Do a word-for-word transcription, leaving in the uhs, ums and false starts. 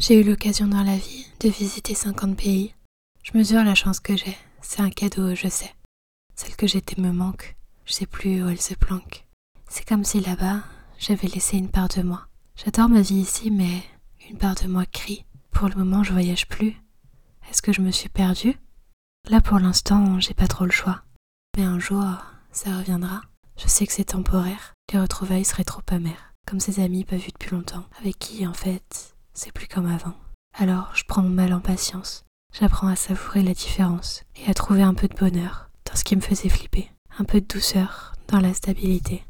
J'ai eu l'occasion dans la vie de visiter cinquante pays. Je mesure la chance que j'ai. C'est un cadeau, je sais. Celle que j'étais me manque. Je sais plus où elle se planque. C'est comme si là-bas, j'avais laissé une part de moi. J'adore ma vie ici, mais une part de moi crie. Pour le moment, je voyage plus. Est-ce que je me suis perdue ? Là, pour l'instant, j'ai pas trop le choix. Mais un jour, ça reviendra. Je sais que c'est temporaire. Les retrouvailles seraient trop amères. Comme ces amis pas vus depuis longtemps, avec qui, en fait, c'est plus comme avant. Alors, je prends mon mal en patience. J'apprends à savourer la différence et à trouver un peu de bonheur dans ce qui me faisait flipper. Un peu de douceur dans la stabilité.